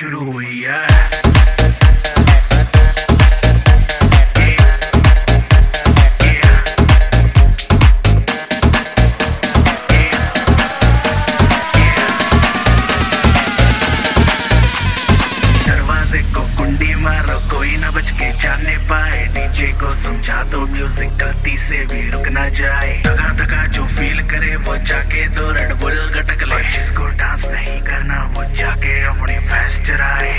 शुरू हुई है। जाने पाए डीजे को समझा दो म्यूजिक गलती से भी रुक ना जाए। धगा धगा जो फील करे वो जाके दो रेड बुल गटक ले। जिसको डांस नहीं करना वो जाके अपनी भैंस चराए।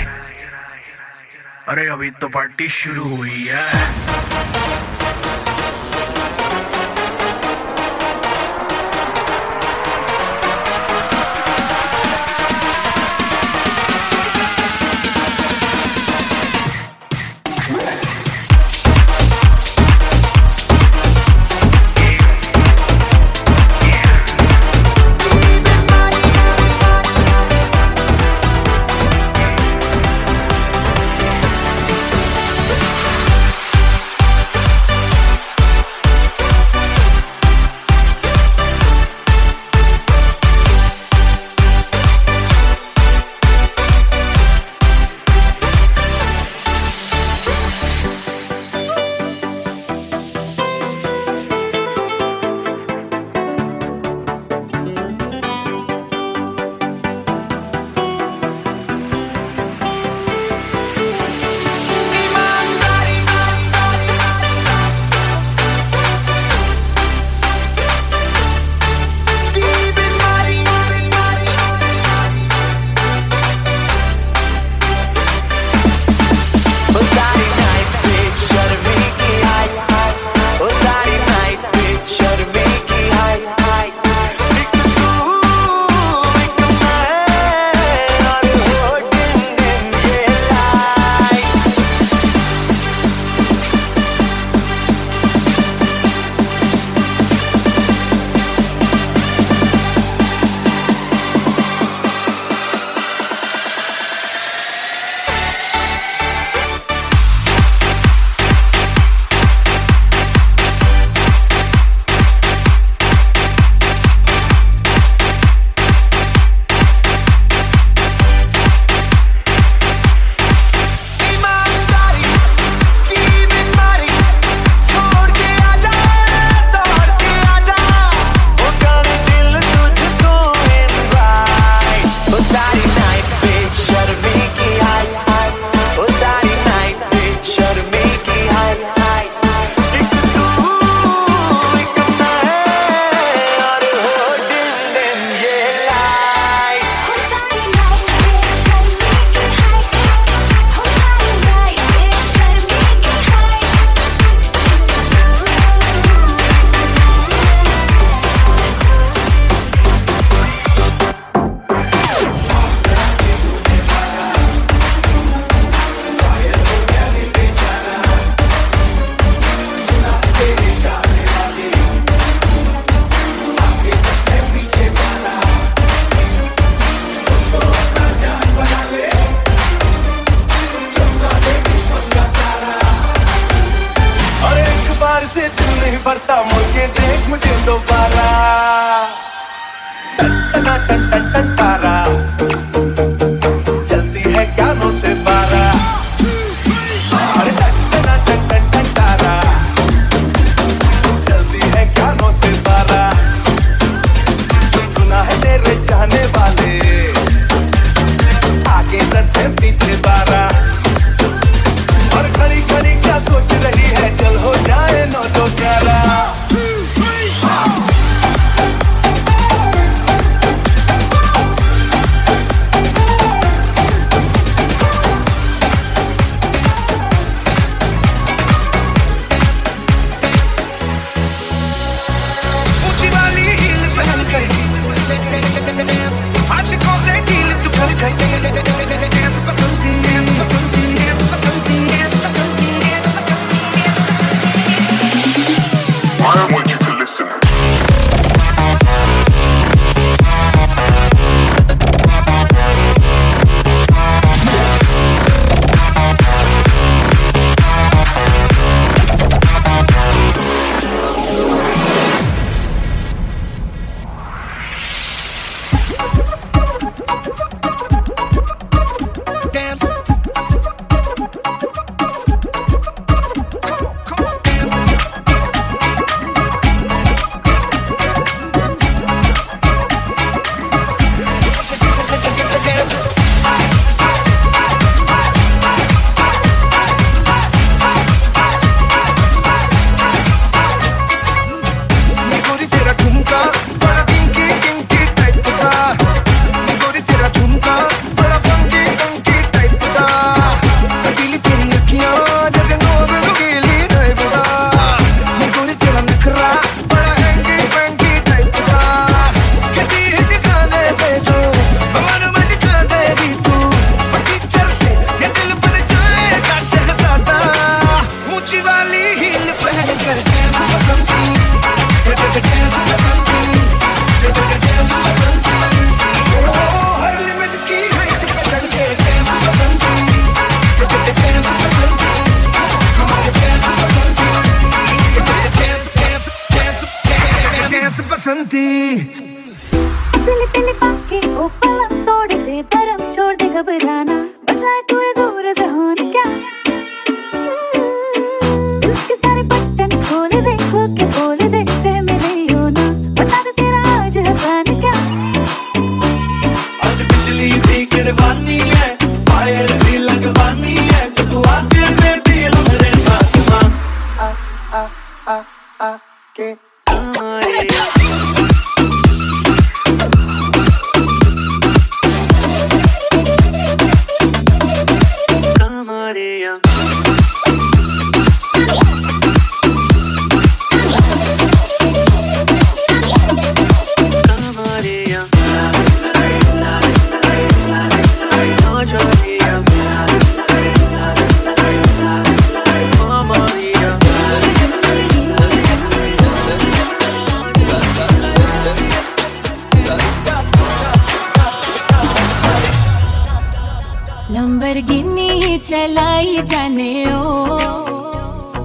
अरे अभी तो पार्टी शुरू हुई है। बरता मुझे देख मुझे दोबारा टन टना टन टन टन तारा चलती है कानों से बारा। अरे टन टना टन टन टन तारा चलती है कानों से बारा। सुना है तेरे चाहने वाले आगे दस है पीछे बारा। और खड़ी खड़ी क्या सोच रही है चल हो जाए नौ दो ग्यारह। तोड़ दे परम छोड़ दे घबराना बचाए तू दूर जहान क्या उसके सारे बटन खोल दे खो के बोल दे चाहे मेरे हो ना बता दे तेरा आज है प्लान क्या आज बिजली थी गिरवानी है फायर भी लगवानी है तो तू आके बेटी मेरे साथ मान आ आ आ आ के लंबरगिनी चलाई जाने ओ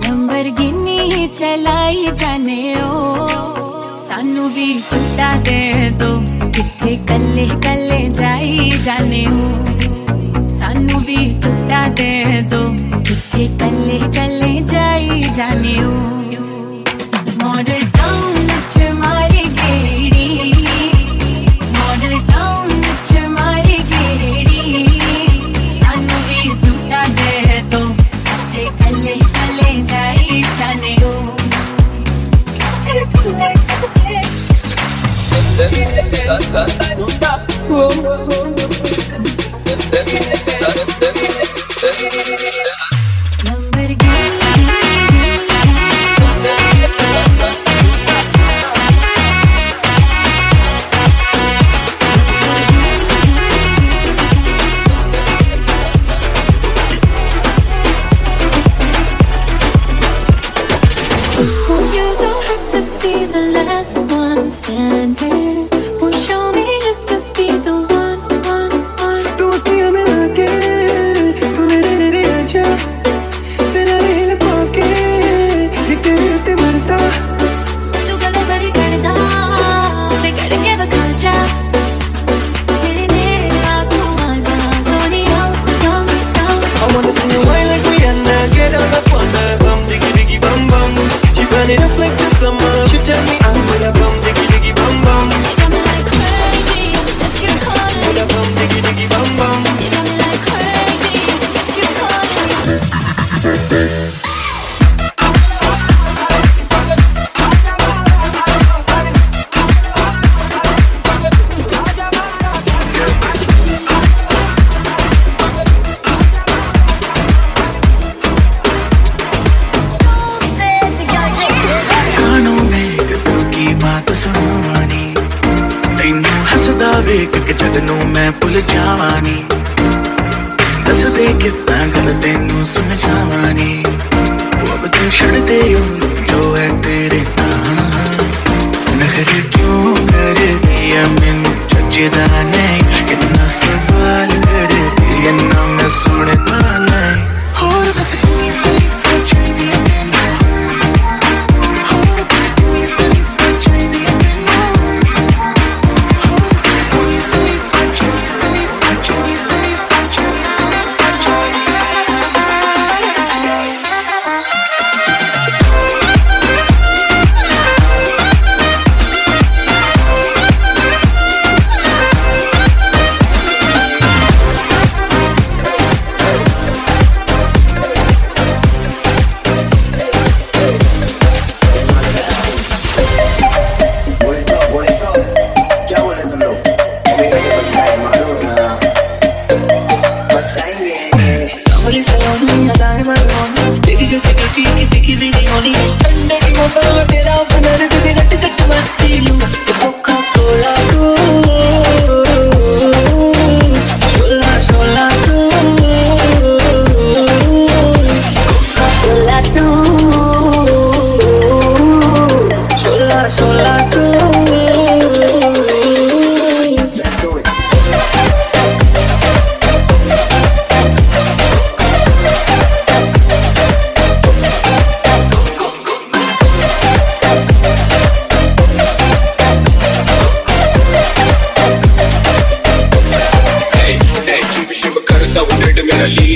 लंबरगिनी चलाई जाने ओ सानू भी कुत्ता दे दो किथे कले कले जाई जाने ओ सानू भी कुत्ता दे दो किथे कले कले जाई जाने ओ मॉडल टाउन नच मारे गेड़ी मॉडल टाउन नच मारे गेड़ी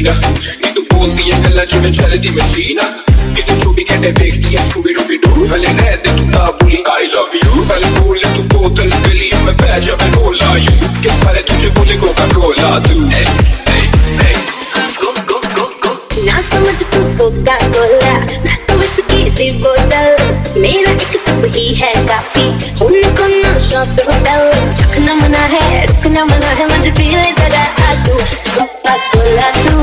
मदीना। नी तू बोलती है गल्ला जिवें चलदी मशीना। नी तू जो भी कहते देखती है स्कूबी डूबी डू। हले रह दे तू ना बोली आई लव यू। हले बोल ले तू बोतल गली में बैठ जा मैं बोला यू। किस बारे तुझे बोले कोका कोला तू ना समझ तू कोका कोला। मैं तो बस की थी बोतल। मेरा एक सुबह ही है काफी। होने को ना शॉट होटल। झकना मना है रुकना मना है मुझे पी ले जरा आ तू कोका कोला तू।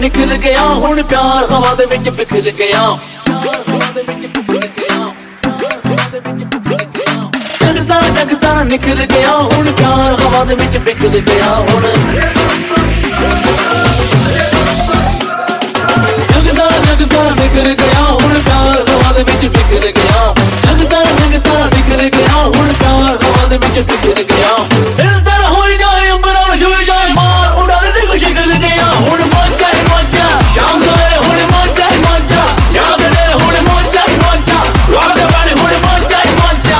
निकल गया हुन प्यार हवा दे विच बिखर गया। जग सा निकल गया हुन प्यार हवा दे विच बिखर गया। हुन जग सा निकल गया हुन प्यार हवा दे विच बिखर गया। जग सा निकल गया हुन प्यार हवा दे विच बिखर गया। दिल दर हो जाए अंबरा न छू जाए मार उड़ा दे कुछ कर गया। हुन शाम को रे हुण मोचा ही मोचा। याद रे हुण मोचा ही मोचा। रात भर हुण मोचा ही मोचा।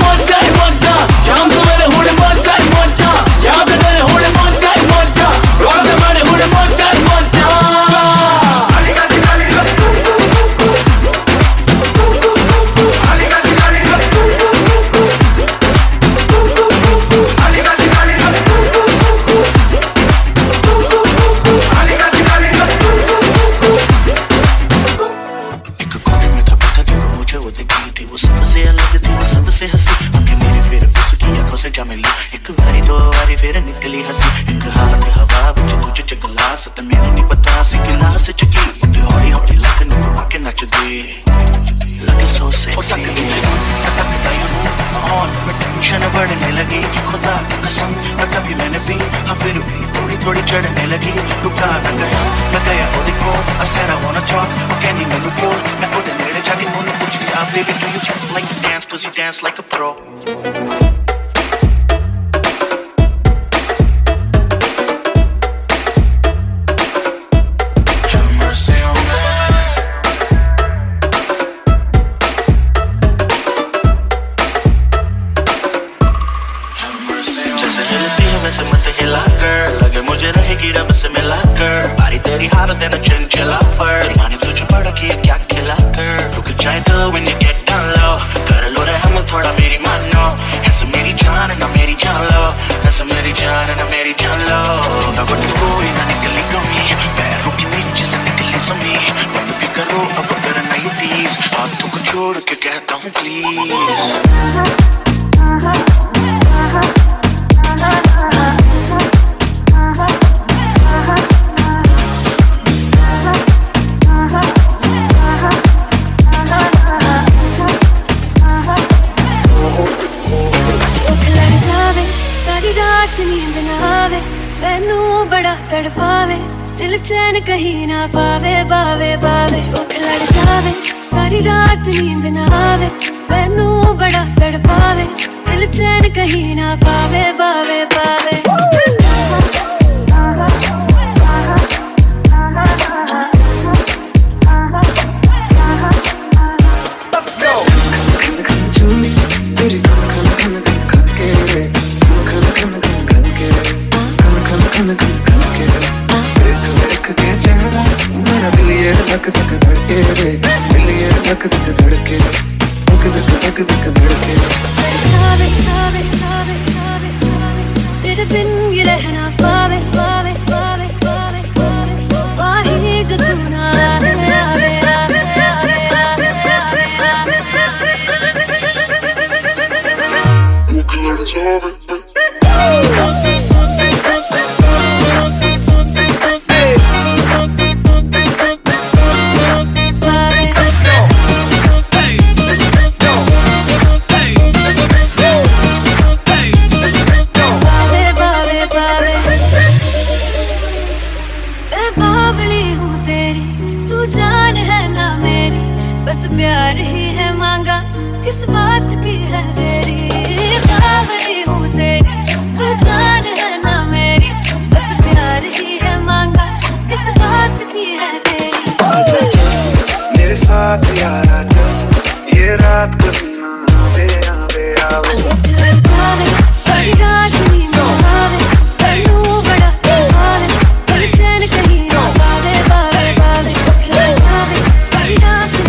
मोचा ही मोचा। शाम को रे हुण मोचा ही मोचा। याद रे हुण मोचा ही मोचा। रात भर हुण मोचा ही मोचा। I'm ready to go, I'm ready to go. छोड़ के कहता हूँ प्लीज। नींद ना आवे मैनू बड़ा तड़पावे दिल चैन कहीं ना पावे बावे बावे झूठ लड़ जावे सारी रात नींद ना आवे मैनू बड़ा तड़पावे दिल चैन कहीं ना पावे बावे बावे। धक धक धड़के रे दिलिये धक धक धड़के धक धक धक धक धड़के सावे सावे सावे सावे तेरे बिन ये रहना पावे पावे पावे पावे पावे वाही जो तू ना आवे आवे आवे आवे आवे आवे आवे आवे भूख लड़ जावे। प्यार ही है मांगा किस बात की है तेरी बावली हूँ तेरी तू जान है ना मेरी बस प्यार ही है मांगा किस बात की है तेरी। आजा चल मेरे साथ यारा चल ये रात कभी ना आवे आवे आवे घर जावे सारी रात नींद आवे तू बड़ा आवे तेरे चैन कहीं ना पावे बावे बावे घर जावे सारी रात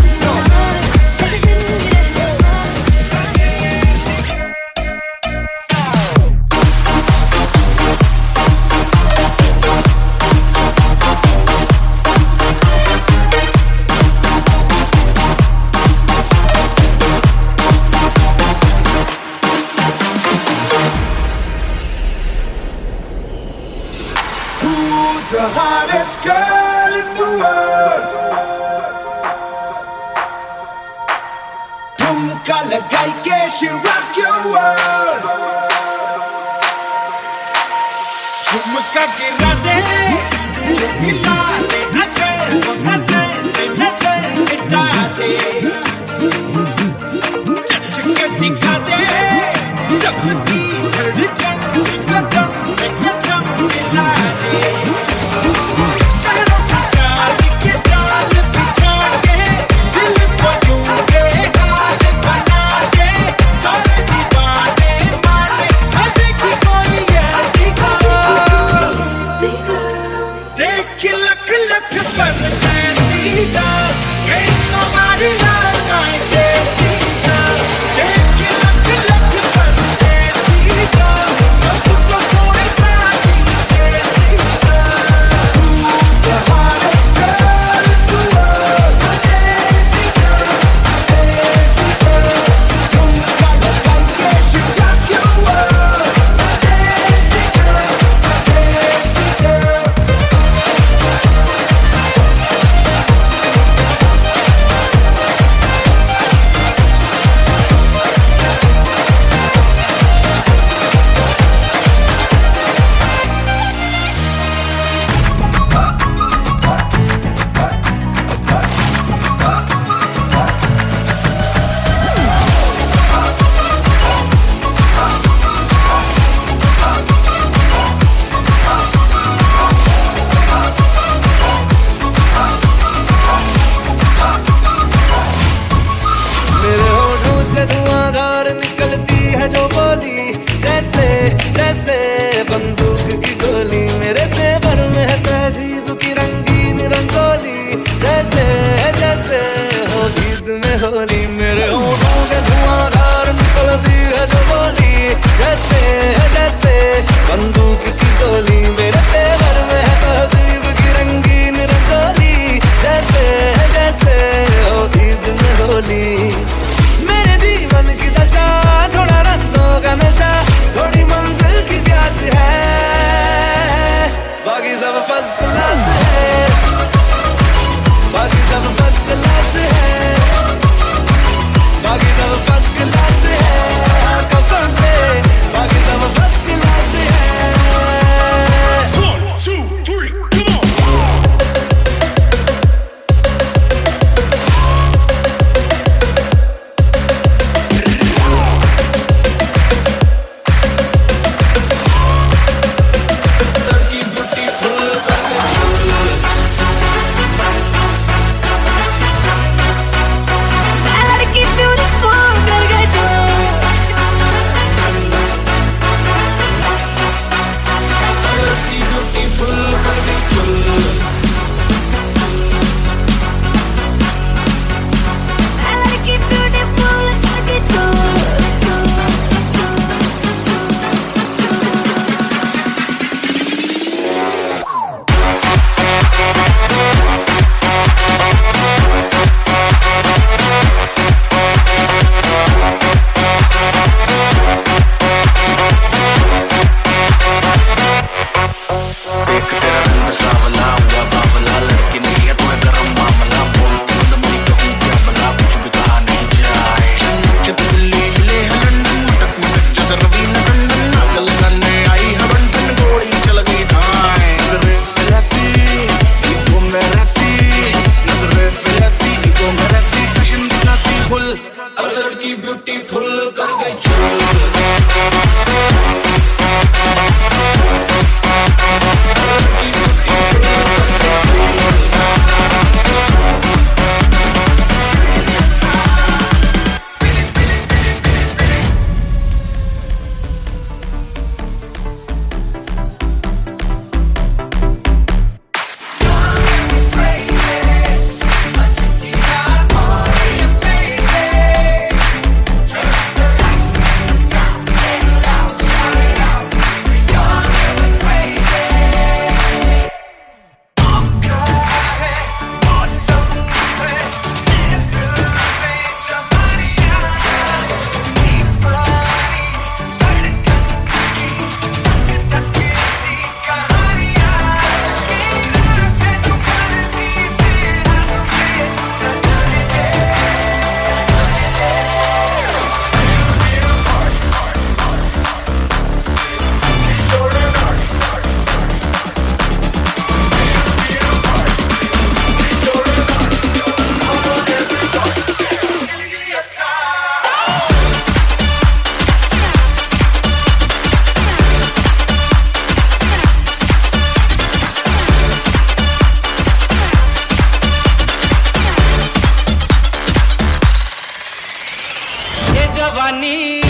जवानी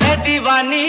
है दीवानी।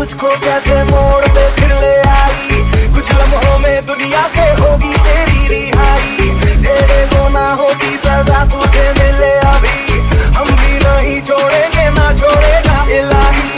तुझको कैसे मोड़ पे फिर ले आई, कुछ लम्हों में दुनिया से होगी तेरी रिहाई। तेरे को ना होगी सजा तुझे मिले अभी, हम भी नहीं छोड़ेंगे ना छोड़ेगा इलाही।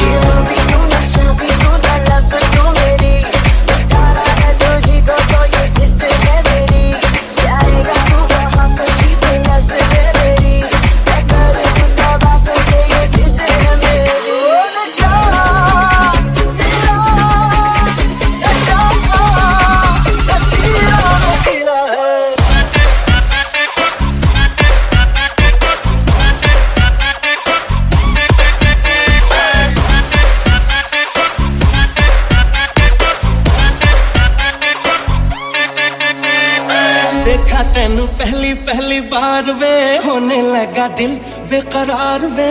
देखा तेनू पहली पहली बार वे, होने लगा दिल बेकरार वे।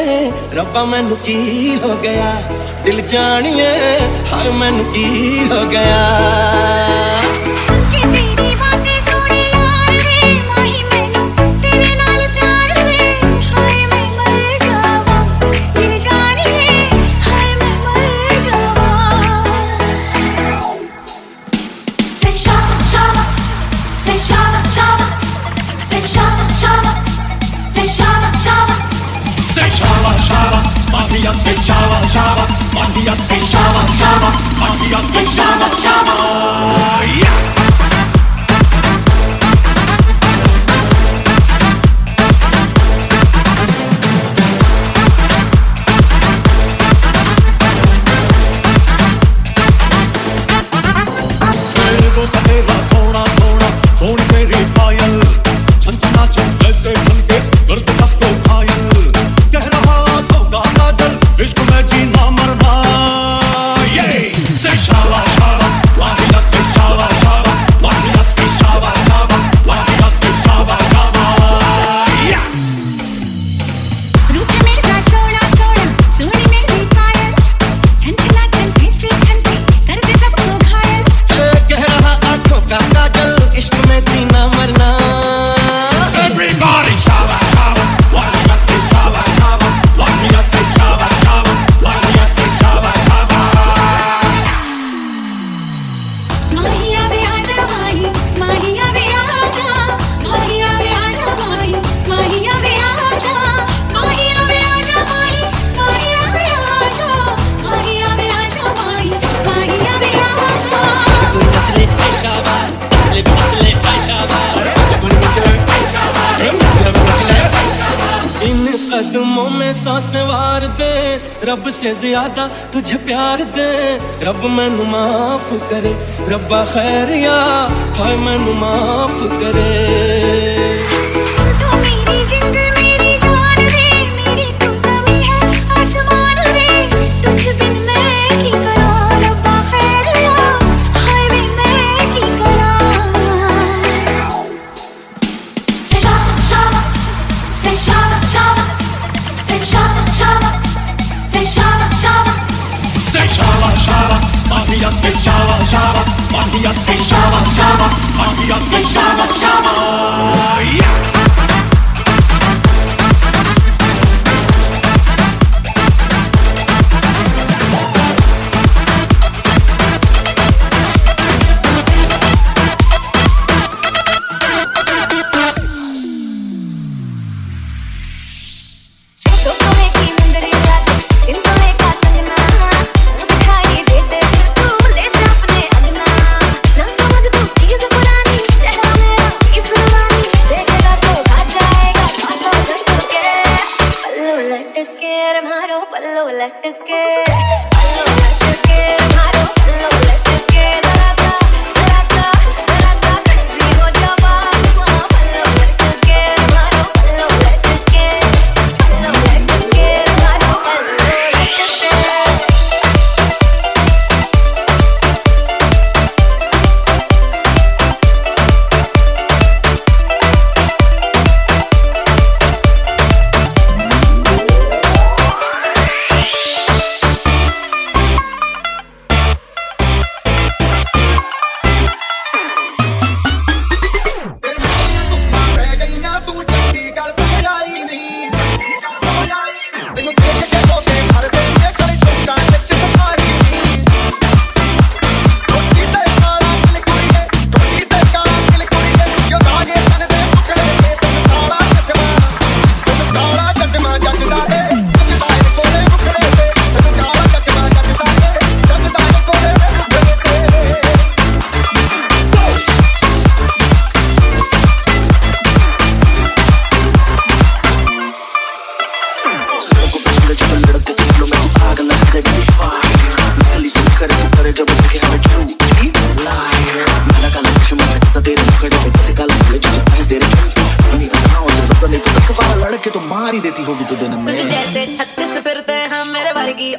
रब्बा मैनू की हो गया दिल जानिए, हाय मैनू की हो गया। कदमों में सांसें वार दे, रब से ज्यादा तुझे प्यार दे। रब मैनू माफ करे, रब्बा खैर या हाय मैनू माफ करे।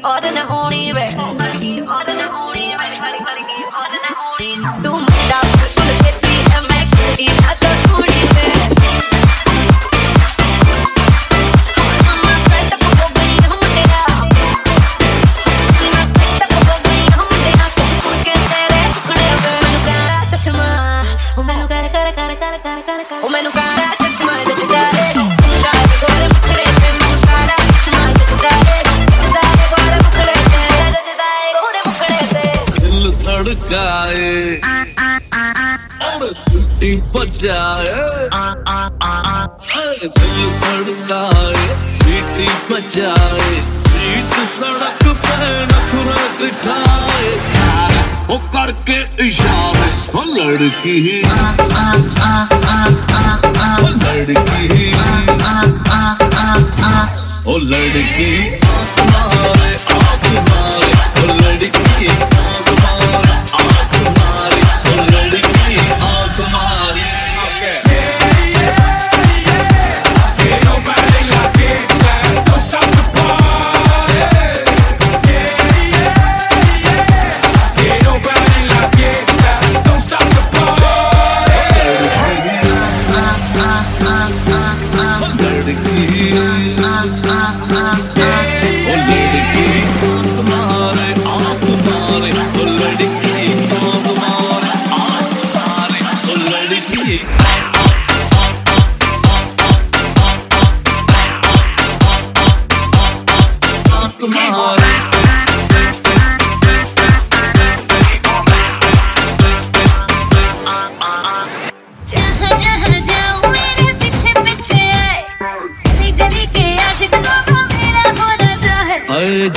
और सिटी बजाए दिल धड़काए सिटी बजाए बीच सड़क पे नखरा दिखाए सारा वो करके इशारे वो लड़की ही वो लड़की ही वो लड़की तुम्हारे आप तुम्हारे वो लड़की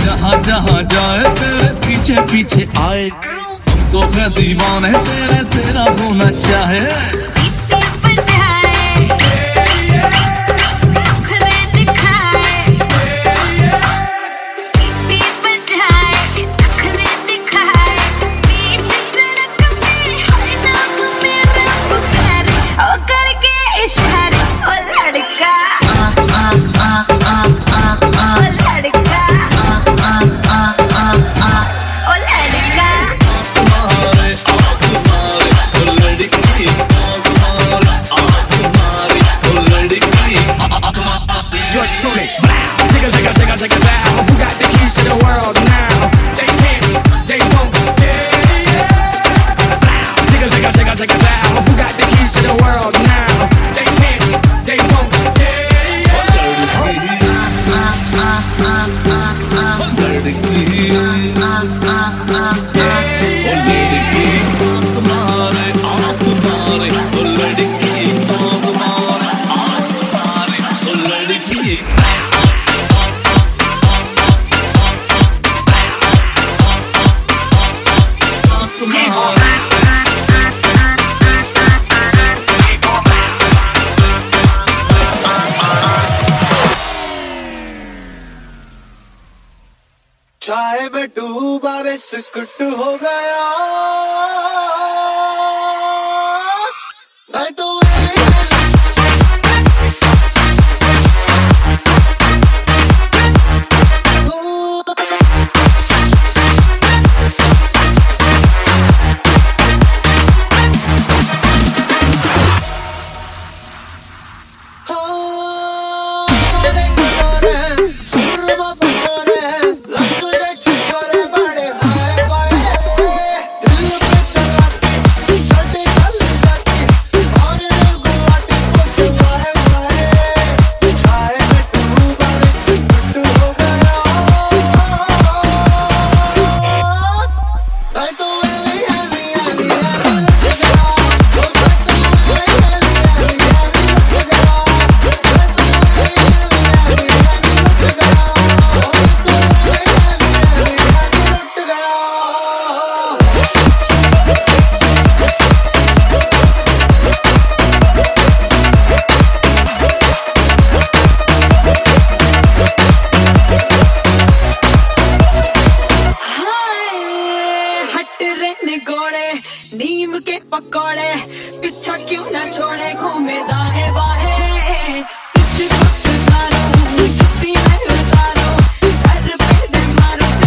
जहाँ जहाँ जाए तेरे पीछे पीछे आए हम तो है दीवाने तेरे तेरा होना चाहे चाहे में डूबा वे सिकुट हो गया मैं तो नीम के पकौड़े पीछा क्यों ना छोड़े घूमे दाएं बाएं कुछ वक्त मारो जितनी है उतारो सर पे दे मारो।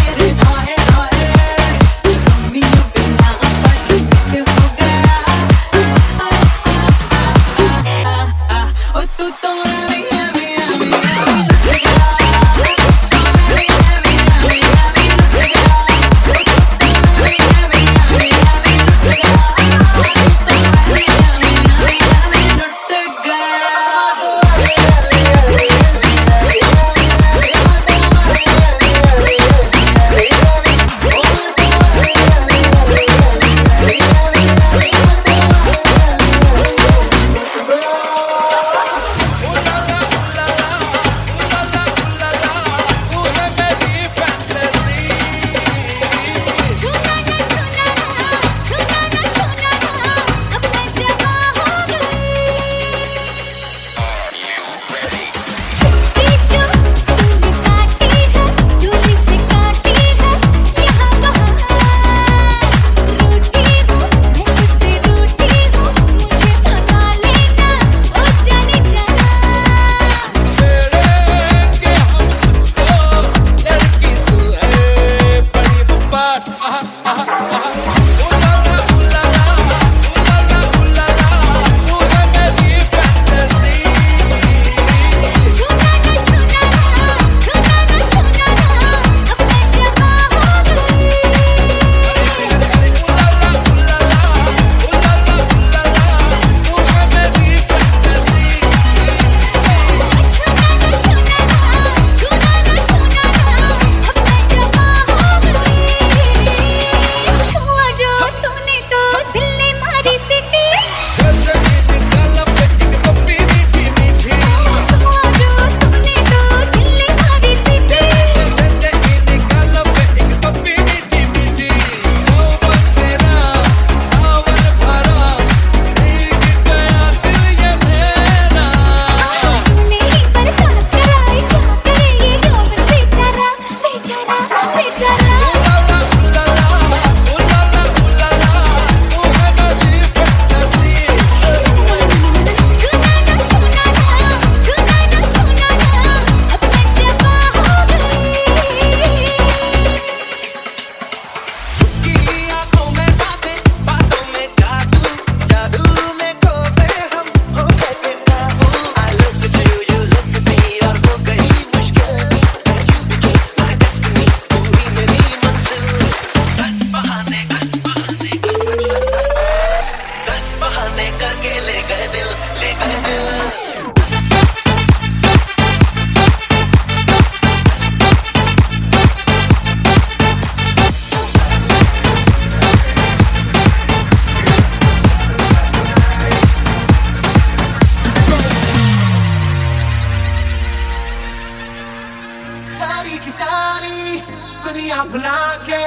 दुनिया भुला के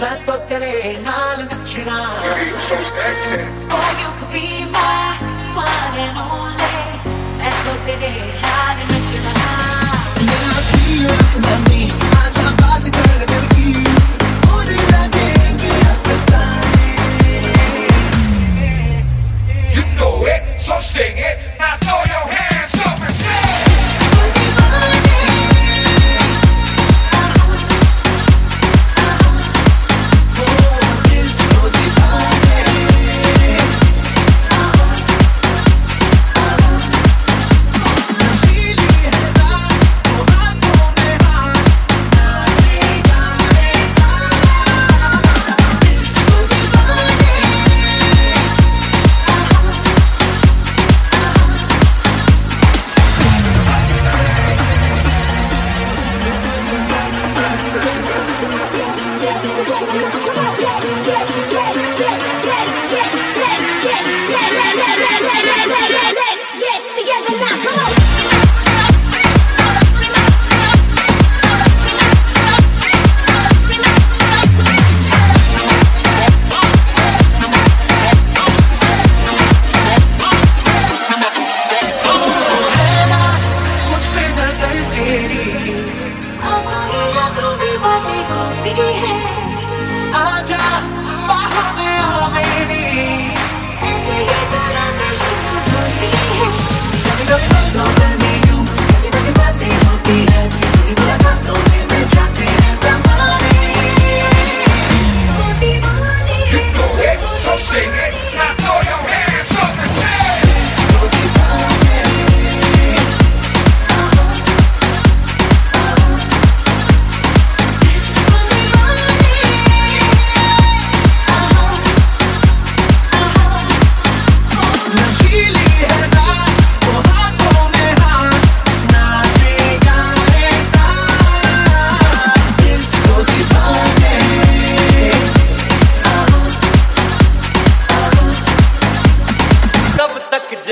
मैं तो तेरे नाल नचना। Oh, you could be my one and only, मैं तो तेरे नाल नचना। मेरा दिल अपना नहीं, आजा बात कर दिल की, होने लगेंगे अफसाने। You know it, so sing it, now throw your hands.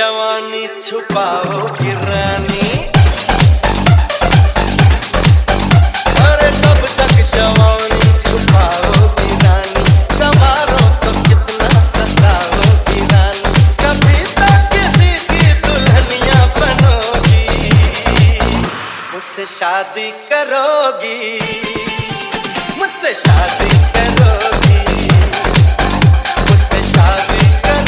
जवानी छुपाओ की रानी, अरे तब तक जवानी छुपाओ की रानी, संभालो तो कितना सताओ की रानी, कभी तो किसी की दुल्हनिया बनोगी, मुझसे शादी करोगी, मुझसे शादी करोगी, मुझसे शादी करोगी।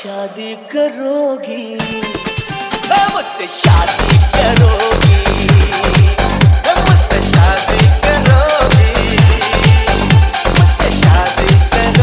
शादी करोगी, मुझसे शादी करोगी, मुझसे शादी करोगी, मुझसे शादी करोगी।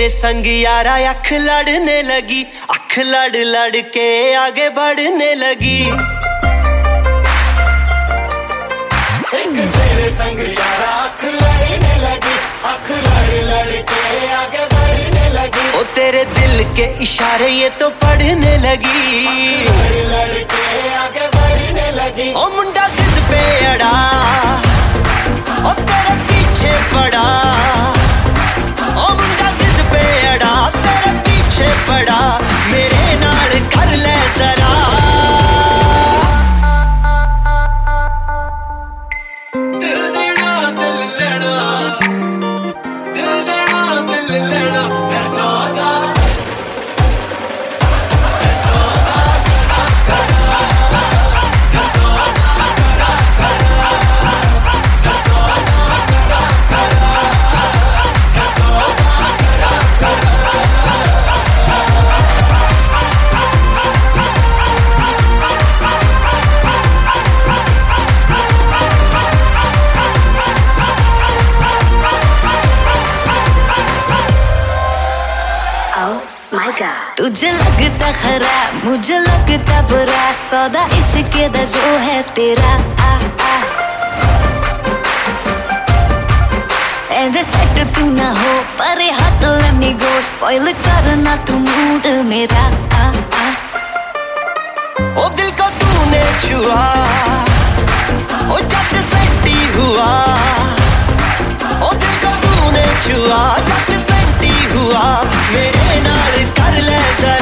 तेरे संग यारा अख लड़ने लगी, अख लड़ लड़ के आगे बढ़ने लगी। एक तेरे संग यारा अख लड़ने लगी, अख लड़ लड़ के आगे बढ़ने लगी। ओ तेरे दिल के इशारे ये तो पढ़ने लगी, लड़ लड़ के आगे बढ़ने लगी। ओ मुंडा सिद पे अड़ा, ओ तेरे पीछे पड़ा, ओ मुंडा सिद पे अड़ा, तेरे पीछे पड़ा, मेरे नाल कर ले जरा। तुझे लगता खरा, मुझे लगता बुरा, सौदा इश्क दा जो है तेरा। आ आ एंड सेट तू ना हो, परे हाथ लेट मी गो, स्पॉइल करना तू मूड मेरा। आ आ ओ दिल को तूने छुआ, ओ जट सेटी हुआ, ओ दिल को तूने छुआ, जट सेटी हुआ, मेरे नाल कर ले जरा।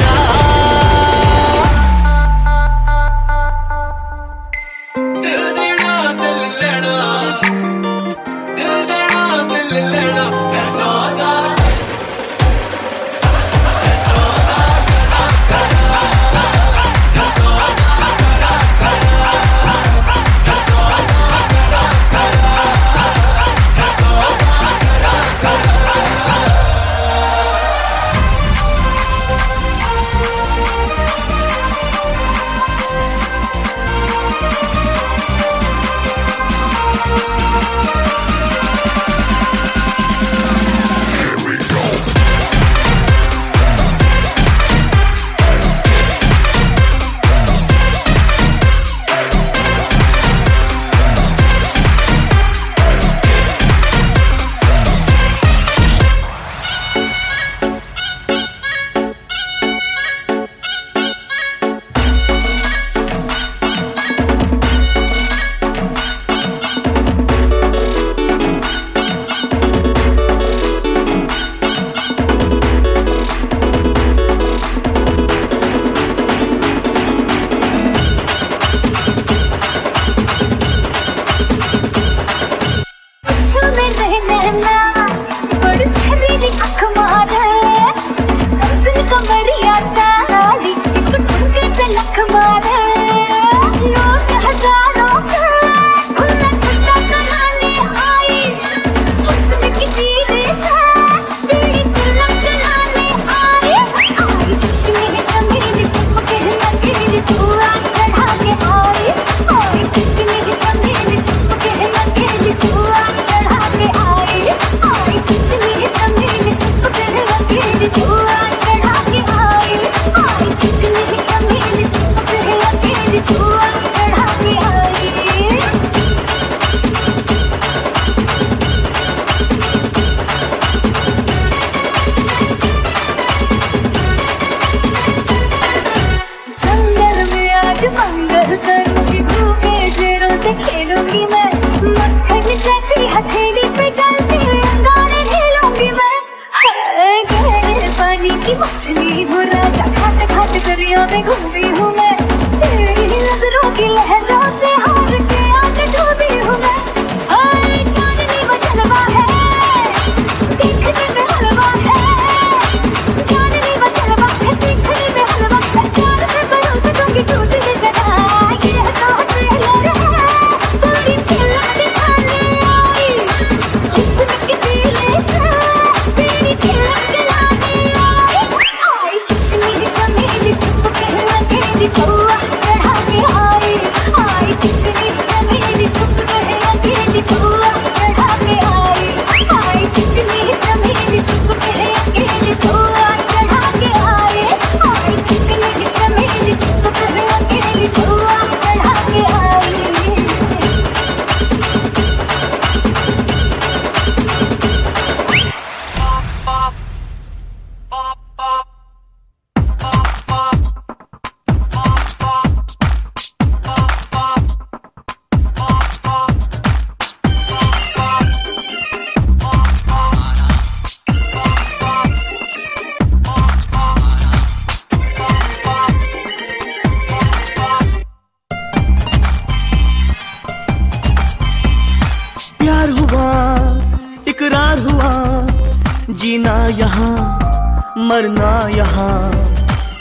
मरना यहाँ।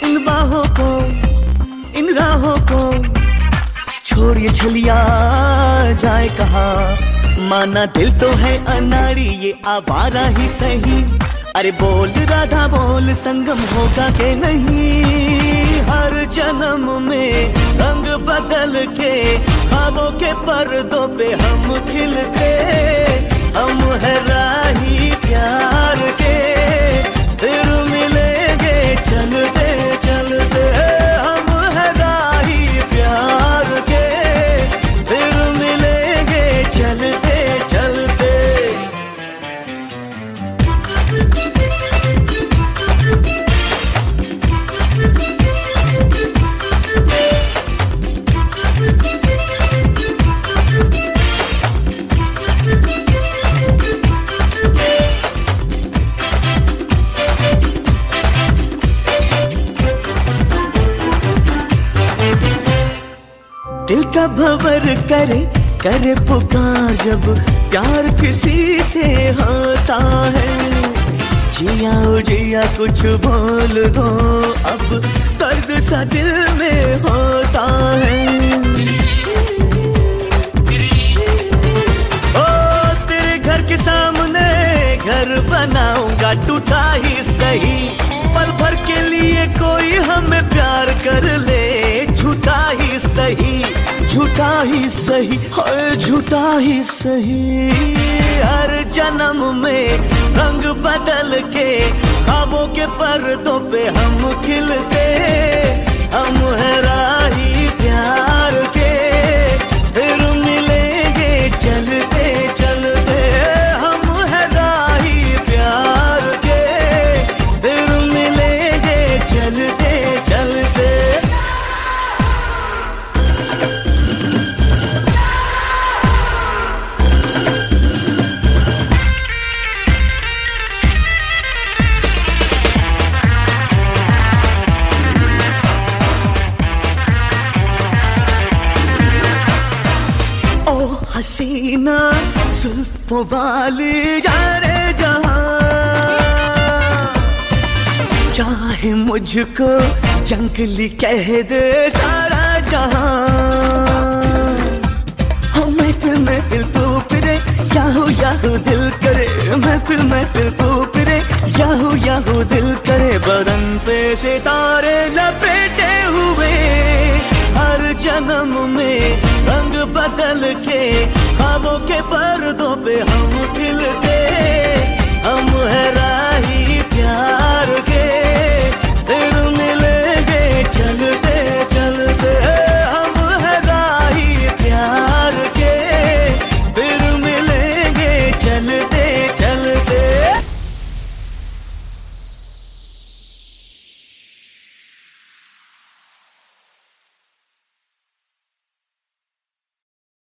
इन बाहों को, इन राहों को छोड़िए छलिया जाए कहाँ। माना दिल तो है अनाड़ी ये आवारा ही सही, अरे बोल राधा बोल संगम होगा के नहीं। हर जन्म में रंग बदल के ख्वाबों के पर्दों पे हम खिलते, हम है राही प्यार के, फिर मिलेंगे चलते चलते। हम है राही प्यार के, फिर मिलेंगे चलते। दिल का भंवर करे करे पुकार जब प्यार किसी से होता है। जिया जिया कुछ बोल दो, अब दर्द सा दिल में होता है। ओ तेरे घर के सामने घर बनाऊंगा टूटा ही सही, पल भर के लिए कोई हमें प्यार कर ले। झूठा ही सही, झूठा ही सही, हाय झूठा ही सही। हर जन्म में रंग बदल के ख्वाबों के पर्दों पे हम खिलते, हम है राही प्यार के, फिर मिलेंगे चलते चलते। हम है राही प्यार के, फिर मिलेंगे चलते चलते। हसीना जुल्फों वाली जा रे जहां, चाहे मुझको जंगली कह दे सारा जहां। महफिल महफिल तू फिरे याहू दिल करे, महफिल महफिल तू फिरे याहू दिल करे। बदन पे सितारे लपेटे हुए, हर जन्म में रंग बदल के ख्वाबों के पर